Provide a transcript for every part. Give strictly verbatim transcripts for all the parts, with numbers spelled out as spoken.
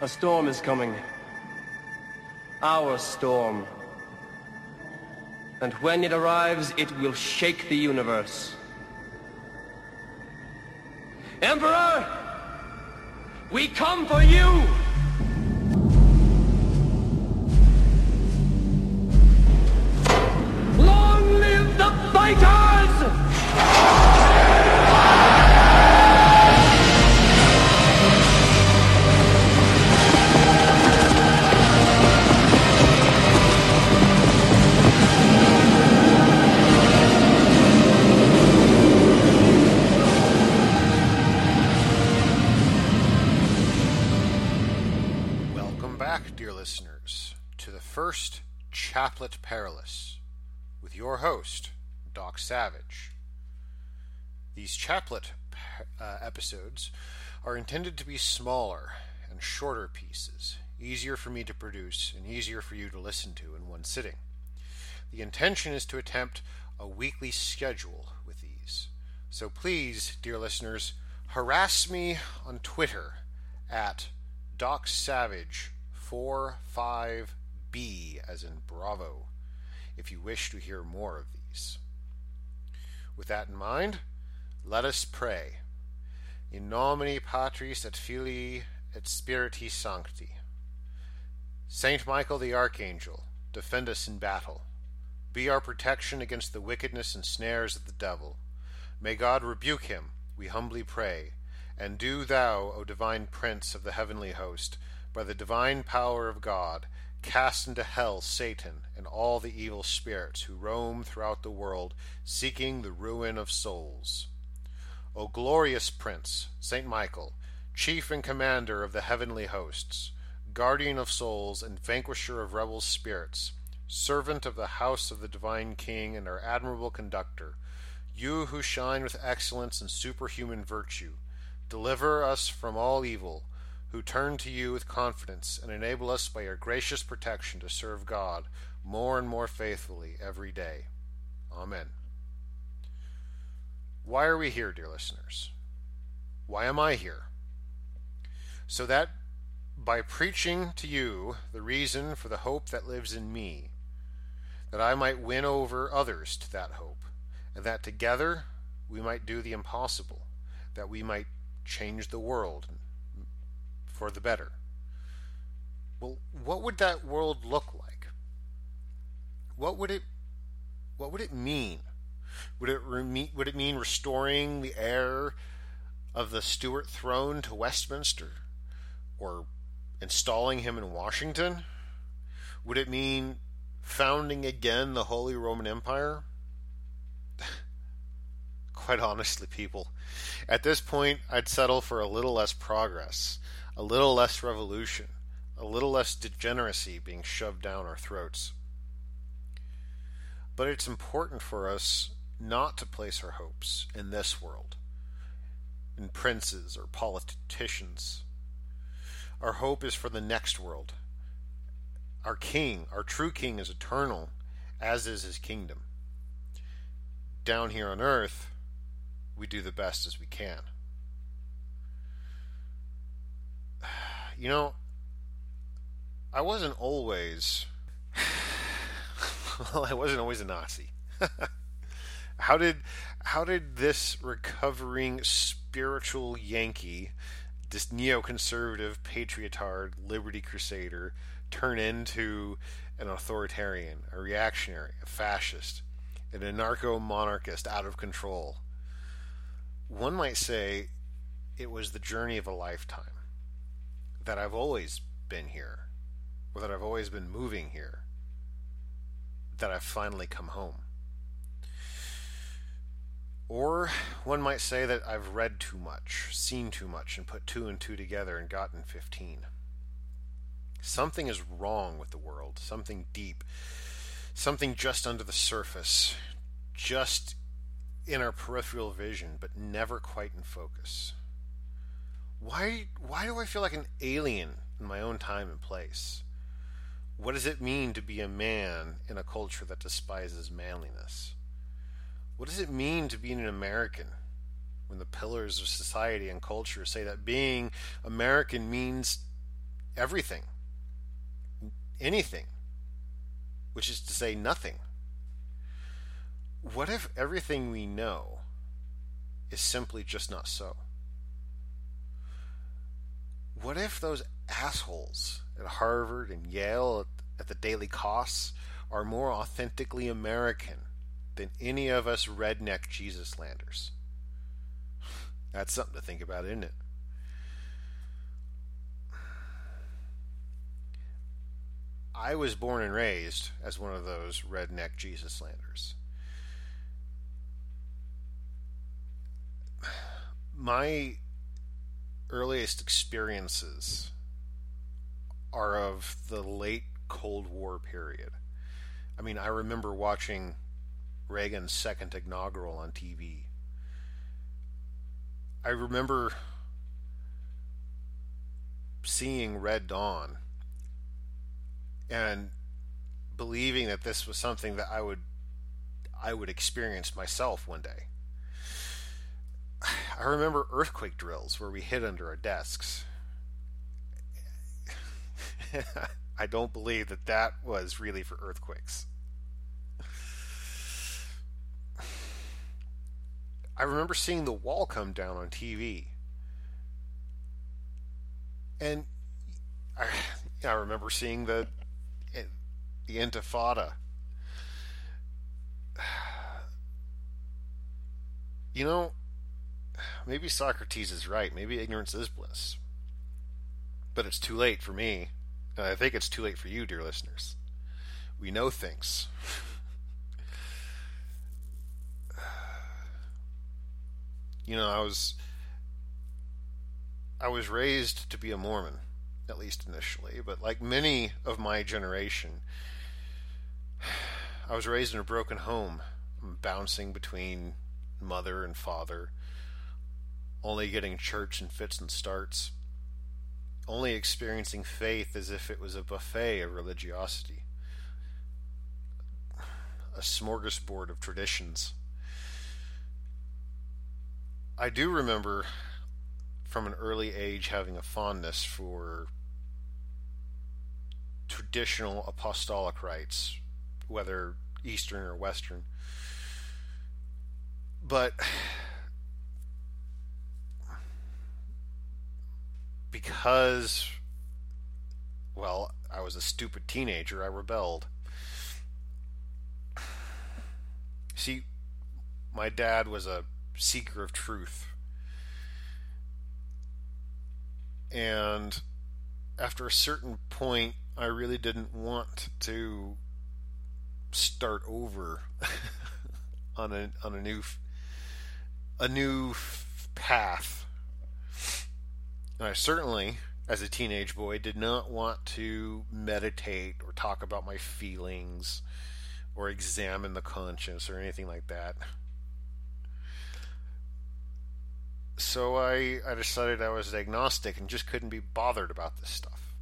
A storm is coming. Our storm. And when it arrives, it will shake the universe. Emperor! We come for you! Long live the fighters! Listeners, to the first Chaplet Perilous, with your host, Doc Savage. These Chaplet uh, episodes are intended to be smaller and shorter pieces, easier for me to produce and easier for you to listen to in one sitting. The intention is to attempt a weekly schedule with these. So please, dear listeners, harass me on Twitter at Doc Savage forty-five B, as in Bravo, if you wish to hear more of these. With that in mind, let us pray. In nomine Patris et Filii et Spiritus Sancti. Saint Michael the Archangel, defend us in battle. Be our protection against the wickedness and snares of the devil. May God rebuke him, we humbly pray. And do thou, O divine Prince of the heavenly host, by the divine power of God, cast into hell Satan and all the evil spirits who roam throughout the world, seeking the ruin of souls. O glorious Prince, Saint Michael, chief and commander of the heavenly hosts, guardian of souls and vanquisher of rebel spirits, servant of the house of the divine King and our admirable conductor, you who shine with excellence and superhuman virtue, deliver us from all evil, who turn to you with confidence and enable us by your gracious protection to serve God more and more faithfully every day. Amen. Why are we here, dear listeners? Why am I here? So that by preaching to you the reason for the hope that lives in me, that I might win over others to that hope, and that together we might do the impossible, that we might change the world for the better. Well, what would that world look like? What would it what would it mean? Would it re- would it mean restoring the heir of the Stuart throne to Westminster, or installing him in Washington? Would it mean founding again the Holy Roman Empire? Quite honestly, people, at this point I'd settle for a little less progress, a little less revolution, a little less degeneracy being shoved down our throats. But it's important for us not to place our hopes in this world, in princes or politicians. Our hope is for the next world. Our king, our true king, is eternal, as is his kingdom. Down here on earth, we do the best as we can. You know, I wasn't always, well, I wasn't always a Nazi. How did, how did this recovering spiritual Yankee, this neoconservative patriotard, liberty crusader, turn into an authoritarian, a reactionary, a fascist, an anarcho-monarchist out of control? One might say it was the journey of a lifetime. That I've always been here, or that I've always been moving here, that I've finally come home. Or one might say that I've read too much, seen too much, and put two and two together and gotten fifteen. Something is wrong with the world, something deep, something just under the surface, just in our peripheral vision, but never quite in focus. Why why do I feel like an alien in my own time and place? What does it mean to be a man in a culture that despises manliness? What does it mean to be an American when the pillars of society and culture say that being American means everything, anything, which is to say nothing. What if everything we know is simply just not so? What if those assholes at Harvard and Yale at, at the Daily Kos are more authentically American than any of us redneck Jesus-landers? That's something to think about, isn't it? I was born and raised as one of those redneck Jesus-landers. My earliest experiences are of the late Cold War period. I mean, I remember watching Reagan's second inaugural on T V. I remember seeing Red Dawn and believing that this was something that I would I would experience myself one day. I remember earthquake drills where we hid under our desks. I don't believe that that was really for earthquakes. I remember seeing the wall come down on T V. And I, I remember seeing the the Intifada. You know, maybe Socrates is right. Maybe ignorance is bliss. But it's too late for me. And I think it's too late for you, dear listeners. We know things. You know, I was I was raised to be a Mormon, at least initially, but like many of my generation, I was raised in a broken home, bouncing between mother and father, only getting church in fits and starts, only experiencing faith as if it was a buffet of religiosity, a smorgasbord of traditions. I do remember from an early age having a fondness for traditional apostolic rites, whether Eastern or Western. But because, well, I was a stupid teenager, I rebelled. See, my dad was a seeker of truth, and after a certain point I really didn't want to start over on a on a new a new path, and I certainly as a teenage boy did not want to meditate or talk about my feelings or examine the conscience or anything like that. So I, I decided I was agnostic and just couldn't be bothered about this stuff.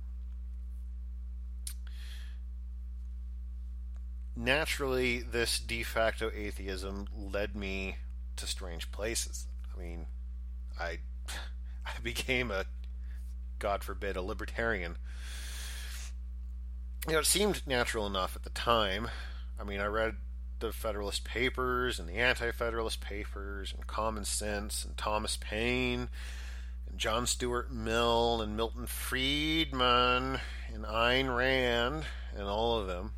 Naturally, this de facto atheism led me to strange places. I mean, I, I became a, God forbid, a libertarian. You know, it seemed natural enough at the time. I mean, I read the Federalist Papers and the Anti-Federalist Papers and Common Sense and Thomas Paine and John Stuart Mill and Milton Friedman and Ayn Rand and all of them.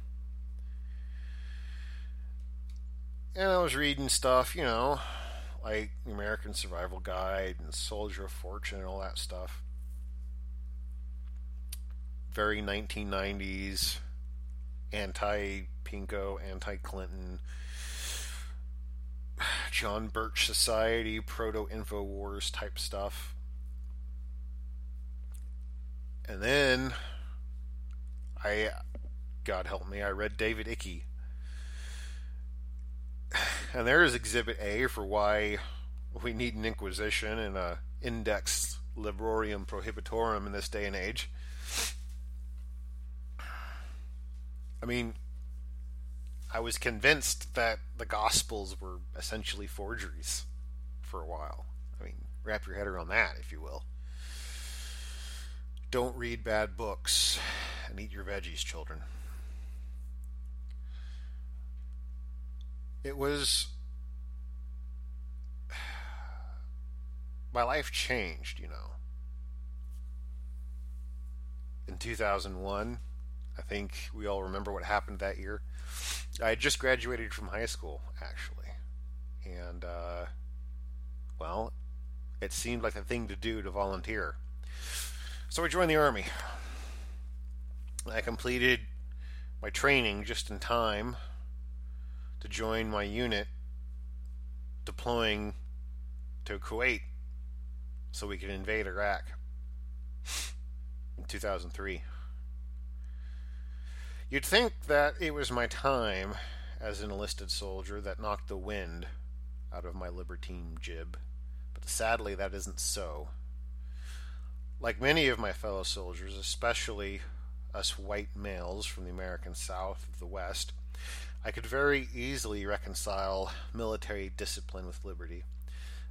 And I was reading stuff, you know, like The American Survival Guide and Soldier of Fortune and all that stuff. Very nineteen nineties anti Pinko, anti-Clinton, John Birch Society, proto-Infowars type stuff. And then, I, God help me, I read David Icke. And there is Exhibit A for why we need an Inquisition and a Index Librorum Prohibitorum in this day and age. I mean, I was convinced that the Gospels were essentially forgeries for a while. I mean, wrap your head around that, if you will. Don't read bad books, and eat your veggies, children. It was, my life changed, you know. In two thousand one, I think we all remember what happened that year. I had just graduated from high school, actually. And, uh, well, it seemed like the thing to do to volunteer. So I joined the Army. I completed my training just in time to join my unit deploying to Kuwait so we could invade Iraq in two thousand three. You'd think that it was my time as an enlisted soldier that knocked the wind out of my libertine jib, but sadly that isn't so. Like many of my fellow soldiers, especially us white males from the American South of the West, I could very easily reconcile military discipline with liberty,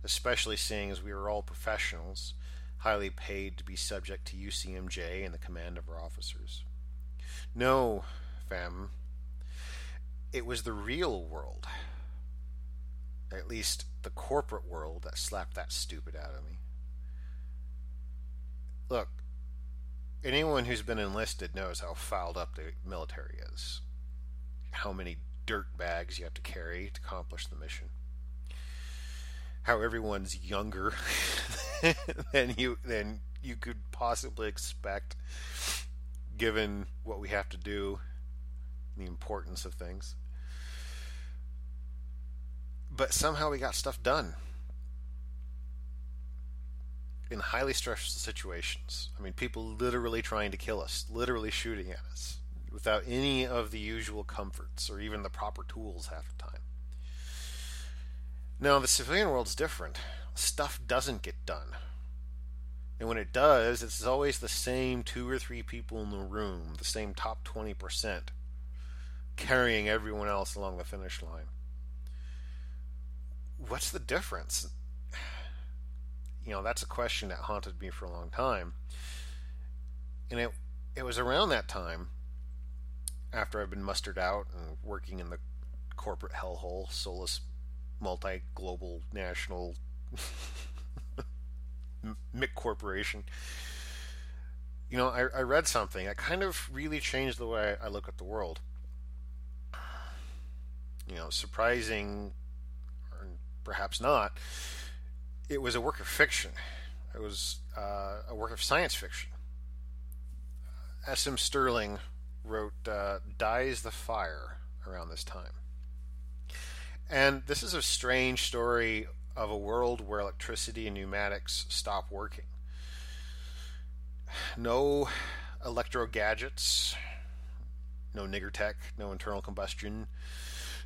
especially seeing as we were all professionals, highly paid to be subject to U C M J and the command of our officers. No, fam, it was the real world, at least the corporate world, that slapped that stupid out of me. Look, anyone who's been enlisted knows how fouled up the military is, how many dirt bags you have to carry to accomplish the mission, how everyone's younger than you than you could possibly expect, given what we have to do, the importance of things. But somehow we got stuff done in highly stressful situations. I mean, people literally trying to kill us, literally shooting at us, without any of the usual comforts or even the proper tools half the time. Now, the civilian world's different. Stuff doesn't get done. And when it does, it's always the same two or three people in the room, the same top twenty percent, carrying everyone else along the finish line. What's the difference? You know, that's a question that haunted me for a long time. And it it was around that time, after I'd been mustered out and working in the corporate hellhole, soulless, multi-global, national M I C corporation, you know, I, I read something that kind of really changed the way I look at the world. You know, surprising, or perhaps not, it was a work of fiction. It was uh, a work of science fiction. S M Sterling wrote uh, Dies the Fire around this time. And this is a strange story of a world where electricity and pneumatics stop working. No electro gadgets, no nigger tech, no internal combustion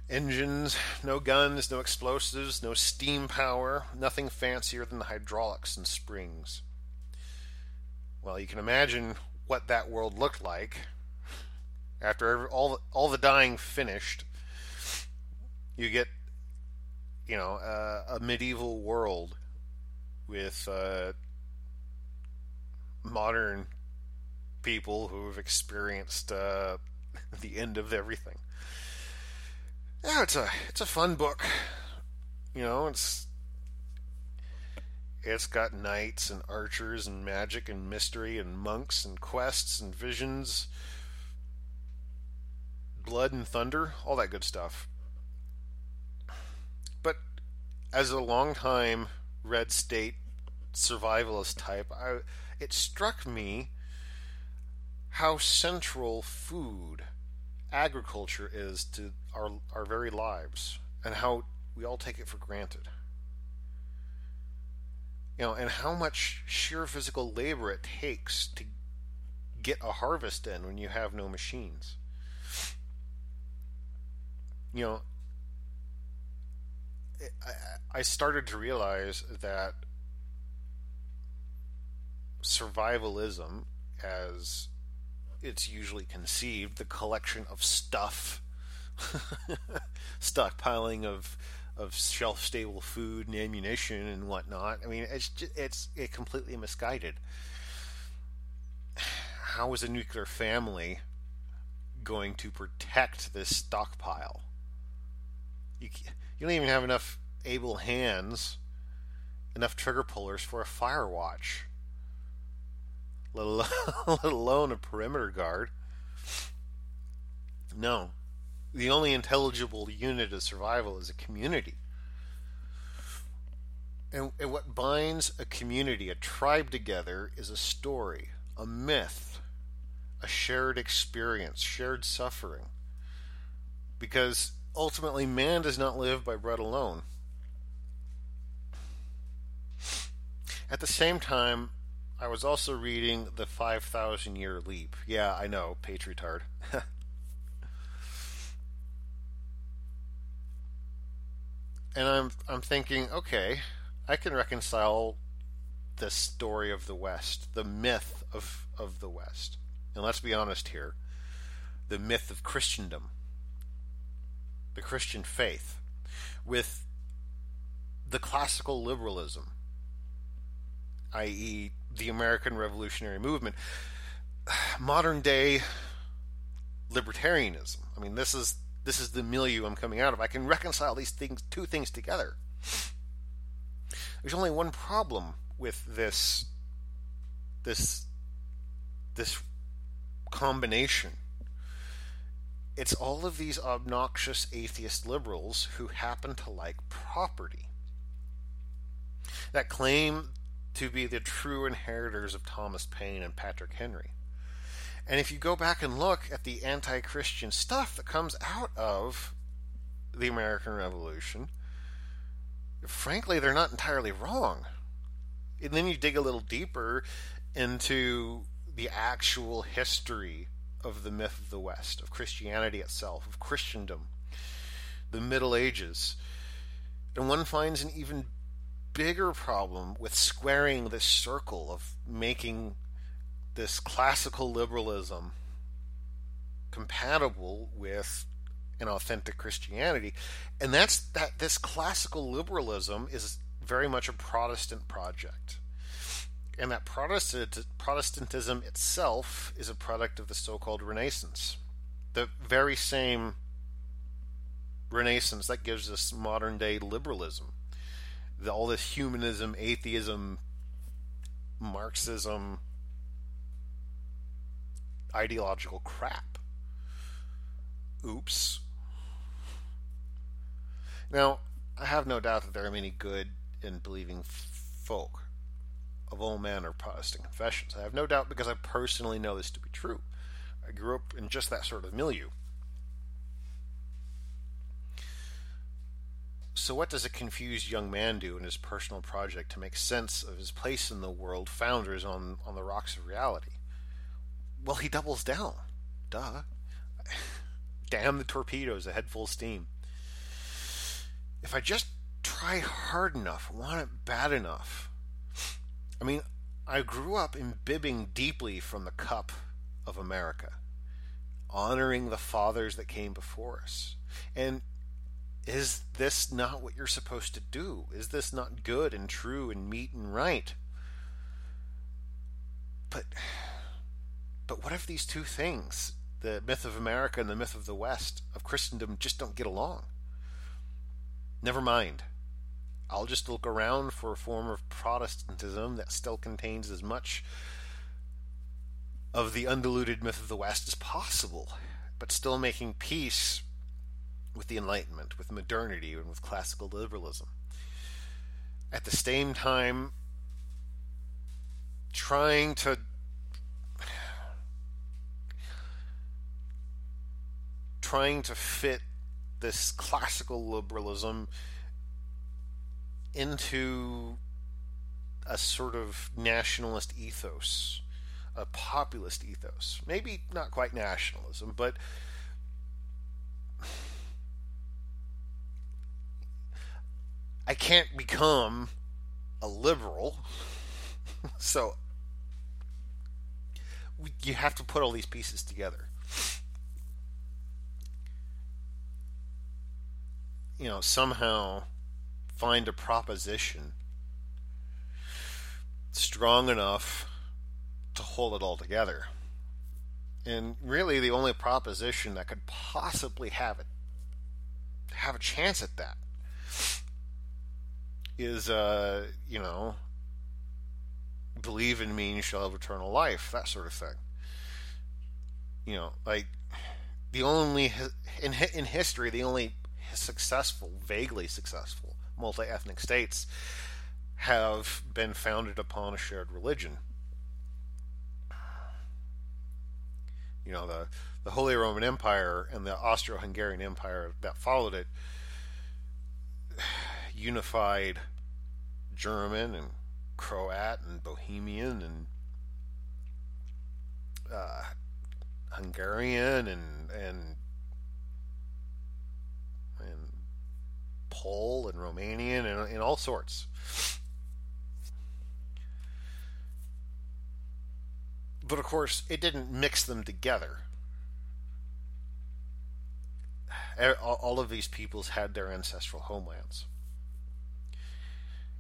engines, no guns, no explosives, no steam power, nothing fancier than the hydraulics and springs. Well, you can imagine what that world looked like after every, all all the dying finished. You get, you know, uh, a medieval world with uh, modern people who have experienced uh, the end of everything. Yeah, it's a it's a fun book. You know, it's it's got knights and archers and magic and mystery and monks and quests and visions, blood and thunder, all that good stuff. But as a long-time red state survivalist type, I, it struck me how central food, agriculture, is to our our very lives, and how we all take it for granted. You know, and how much sheer physical labor it takes to get a harvest in when you have no machines. You know, I started to realize that survivalism, as it's usually conceived, the collection of stuff, stockpiling of of shelf-stable food and ammunition and whatnot. I mean, it's just, it's it completely misguided. how is a nuclear family going to protect this stockpile? You, you don't even have enough able hands, enough trigger pullers for a fire watch, let alone, let alone a perimeter guard. No. The only intelligible unit of survival is a community. And, and what binds a community, a tribe together, is a story, a myth, a shared experience, shared suffering. Because ultimately, man does not live by bread alone. At the same time, I was also reading The five thousand year Leap. Yeah, I know, patriotard. And I'm I'm thinking, okay, I can reconcile the story of the West, the myth of, of the West. And let's be honest here, the myth of Christendom, the Christian faith, with the classical liberalism, that is the American Revolutionary Movement, modern day libertarianism. I mean, this is This is the milieu I'm coming out of. I can reconcile these things, two things together. There's only one problem with this, this, this combination. It's all of these obnoxious atheist liberals who happen to like property, that claim to be the true inheritors of Thomas Paine and Patrick Henry. And if you go back and look at the anti-Christian stuff that comes out of the American Revolution, frankly, they're not entirely wrong. And then you dig a little deeper into the actual history of the myth of the West, of Christianity itself, of Christendom, the Middle Ages. And one finds an even bigger problem with squaring this circle of making this classical liberalism compatible with an authentic Christianity. And that's that this classical liberalism is very much a Protestant project. And that Protestant, Protestantism itself is a product of the so-called Renaissance. The very same Renaissance that gives us modern-day liberalism. The, all this humanism, atheism, Marxism, ideological crap. Oops. Now, I have no doubt that there are many good and believing folk of all manner of Protestant confessions. I have no doubt because I personally know this to be true. I grew up in just that sort of milieu. So what does a confused young man do in his personal project to make sense of his place in the world, founders on, on the rocks of reality? Well, he doubles down. Duh. Damn the torpedoes, a head full of steam. If I just try hard enough, want it bad enough. I mean, I grew up imbibing deeply from the cup of America, honoring the fathers that came before us. And is this not what you're supposed to do? Is this not good and true and meet and right? But... But what if these two things, the myth of America and the myth of the West, of Christendom, just don't get along? Never mind. I'll just look around for a form of Protestantism that still contains as much of the undiluted myth of the West as possible, but still making peace with the Enlightenment, with modernity, and with classical liberalism. At the same time, trying to trying to fit this classical liberalism into a sort of nationalist ethos, a populist ethos. Maybe not quite nationalism, but I can't become a liberal, so you have to put all these pieces together. You know, somehow find a proposition strong enough to hold it all together. And really the only proposition that could possibly have it, have a chance at that, is, uh, you know, believe in me and you shall have eternal life, that sort of thing. You know, like, the only, in in history, the only successful, vaguely successful, multi-ethnic states have been founded upon a shared religion. You know, the, the Holy Roman Empire and the Austro-Hungarian Empire that followed it unified German and Croat and Bohemian and uh, Hungarian and and and Pole and Romanian and, and all sorts. But of course, it didn't mix them together. All of these peoples had their ancestral homelands.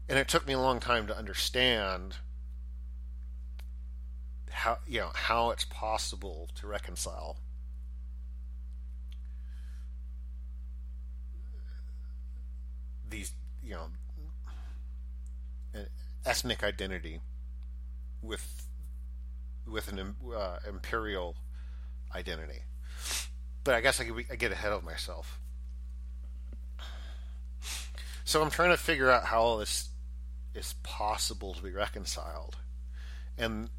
And it took me a long time to understand how, you know, how it's possible to reconcile these, you know, ethnic identity with with an uh, imperial identity. But I guess I, could, I get ahead of myself. So I'm trying to figure out how all this is possible to be reconciled. And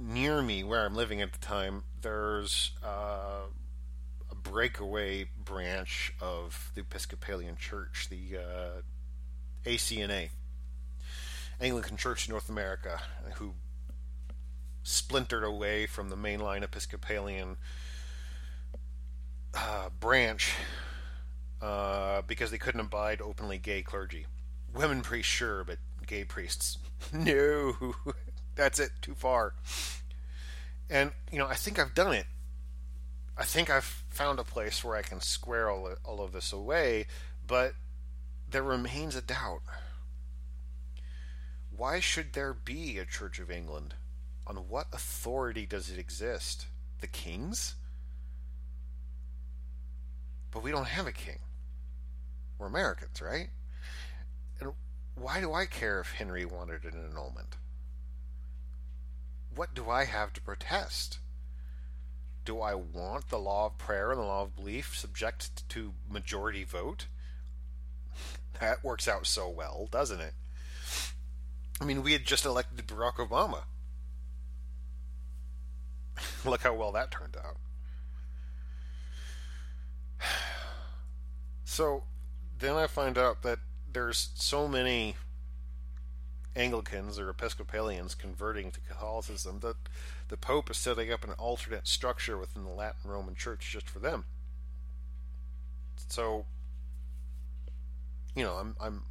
near me, where I'm living at the time, there's uh, a breakaway branch of the Episcopalian Church, the uh, A C N A, Anglican Church of North America, who splintered away from the mainline Episcopalian uh, branch uh, because they couldn't abide openly gay clergy. Women priests, sure, but gay priests, no, that's it, too far. And, you know, I think I've done it. I think I've found a place where I can square all, all of this away, but there remains a doubt. Why should there be a Church of England? On what authority does it exist? The king's? But we don't have a king. We're Americans, right? And why do I care if Henry wanted an annulment? What do I have to protest? Do I want the law of prayer and the law of belief subject to majority vote? That works out so well, doesn't it? I mean, we had just elected Barack Obama. Look how well that turned out. So then I find out that there's so many Anglicans or Episcopalians converting to Catholicism that the Pope is setting up an alternate structure within the Latin Roman Church just for them. So, you know, I'm I'm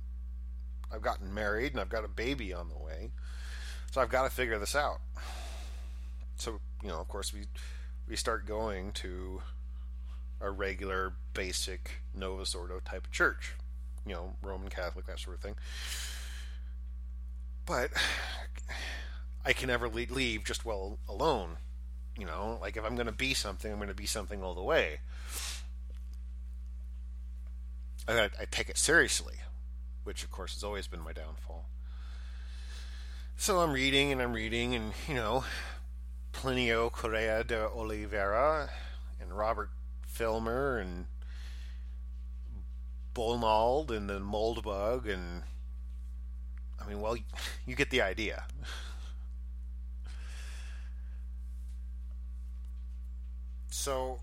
I've gotten married and I've got a baby on the way, so I've got to figure this out. So, you know, of course, we we start going to a regular, basic, Novus Ordo type of church. You know, Roman Catholic, that sort of thing. But I can never leave just well alone. You know, like, if I'm going to be something, I'm going to be something all the way. I, gotta, I take it seriously, which, of course, has always been my downfall. So I'm reading, and I'm reading, and, you know... Plinio Correa de Oliveira and Robert Filmer and Bonald and then Moldbug and I mean, well, you get the idea. So,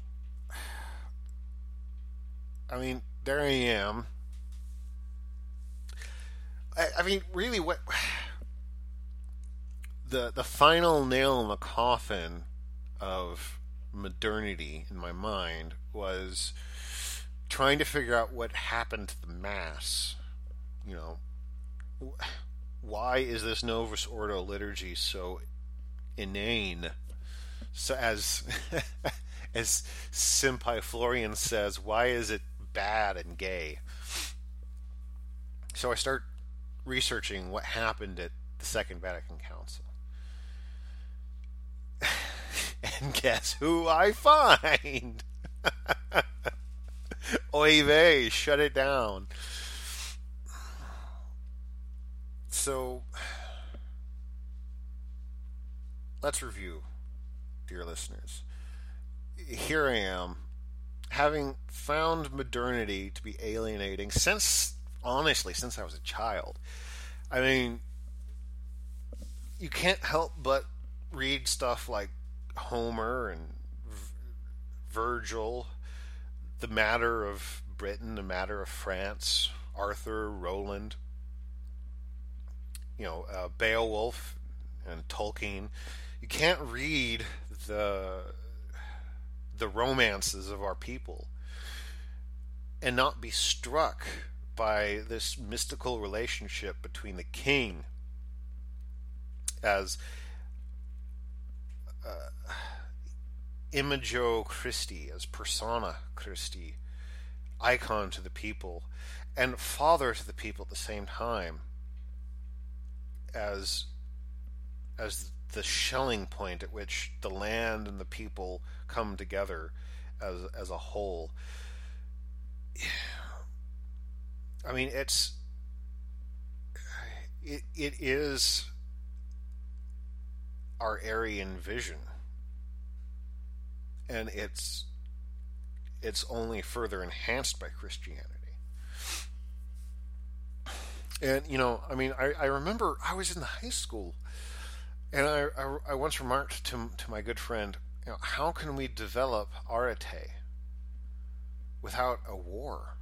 I mean, there I am. I, I mean, really, what... The the final nail in the coffin of modernity in my mind was trying to figure out what happened to the Mass. You know, why is this Novus Ordo liturgy so inane? So as as Senpai Florian says, why is it bad and gay? So I start researching what happened at the Second Vatican Council. And guess who I find? Oy vey, shut it down. So, let's review, dear listeners. Here I am, having found modernity to be alienating since, honestly, since I was a child. I mean, you can't help but read stuff like Homer and Virgil, the Matter of Britain, the Matter of France, Arthur, Roland, you know, uh, Beowulf and Tolkien. You can't read the the romances of our people and not be struck by this mystical relationship between the king as uh, Imago Christi, as persona Christi, icon to the people, and father to the people at the same time, as as the shelling point at which the land and the people come together as as a whole. I mean, it's it it is our Aryan vision, and it's it's only further enhanced by Christianity. And, you know, I mean, I, I remember I was in high school, and I, I, I once remarked to to my good friend, you know, how can we develop Arete without a war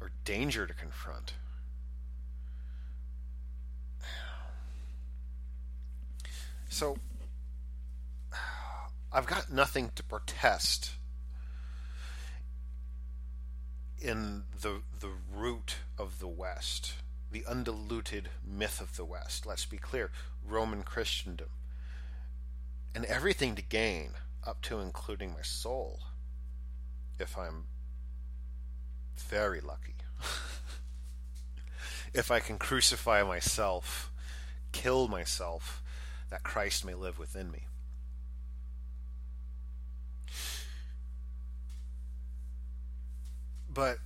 or danger to confront? So, I've got nothing to protest in the the root of the West, the undiluted myth of the West. Let's be clear, Roman Christendom, and everything to gain, up to including my soul, if I'm very lucky. If I can crucify myself, kill myself, that Christ may live within me. But,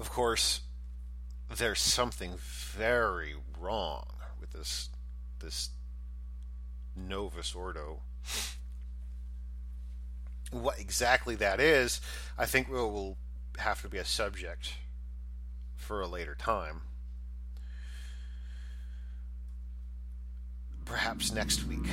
of course, there's something very wrong with this this Novus Ordo. What exactly that is, I think will will have to be a subject for a later time. Perhaps next week.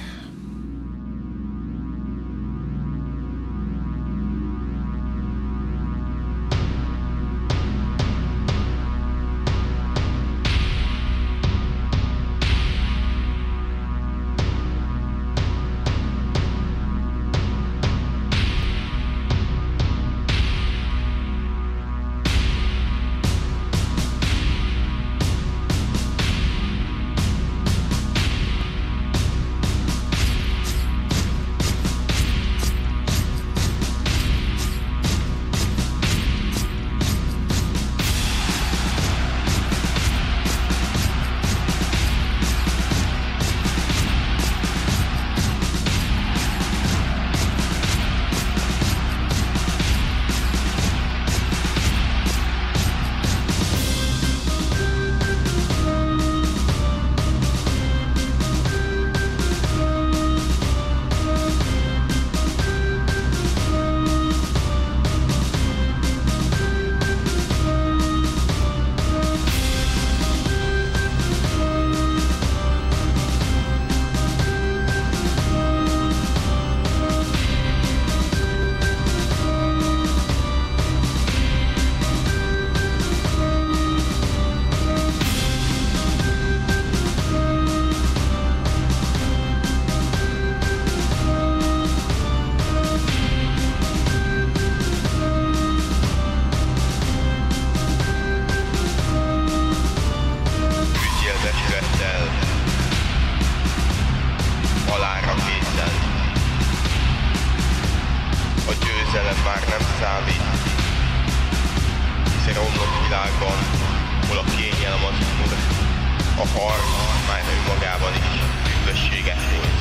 A harc már önmagában is üdvösséges volt.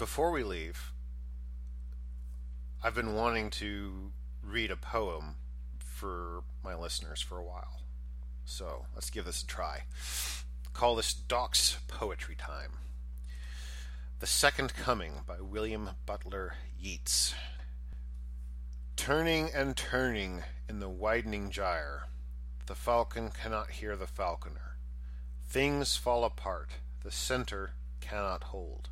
before we leave, I've been wanting to read a poem for my listeners for a while. So let's give this a try. Call this Doc's Poetry Time. The Second Coming by William Butler Yeats. Turning and turning in the widening gyre, the falcon cannot hear the falconer. Things fall apart, the center cannot hold.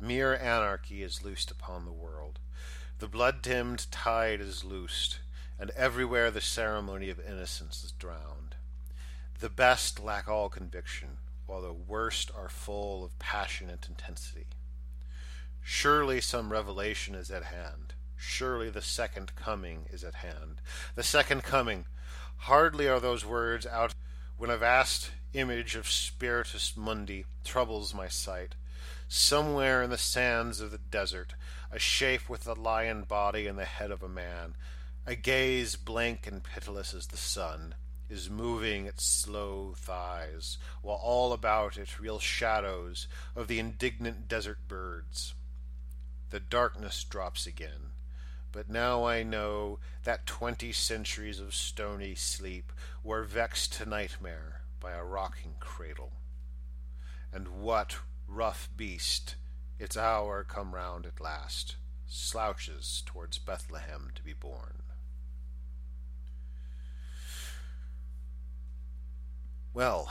Mere anarchy is loosed upon the world. The blood-dimmed tide is loosed, and everywhere the ceremony of innocence is drowned. The best lack all conviction, while the worst are full of passionate intensity. Surely some revelation is at hand. Surely the second coming is at hand. The second coming. Hardly are those words out when a vast image of Spiritus Mundi troubles my sight. Somewhere in the sands of the desert, a shape with the lion body and the head of a man, a gaze blank and pitiless as the sun, is moving its slow thighs, while all about it real shadows of the indignant desert birds. The darkness drops again, but now I know that twenty centuries of stony sleep were vexed to nightmare by a rocking cradle. And what rough beast, its hour come round at last, slouches towards Bethlehem to be born. Well,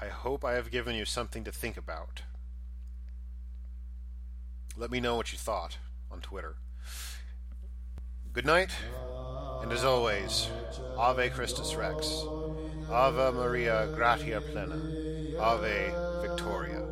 I hope I have given you something to think about. Let me know what you thought on Twitter. Good night, and as always, Ave Christus Rex, Ave Maria Gratia Plena, Ave Victoria.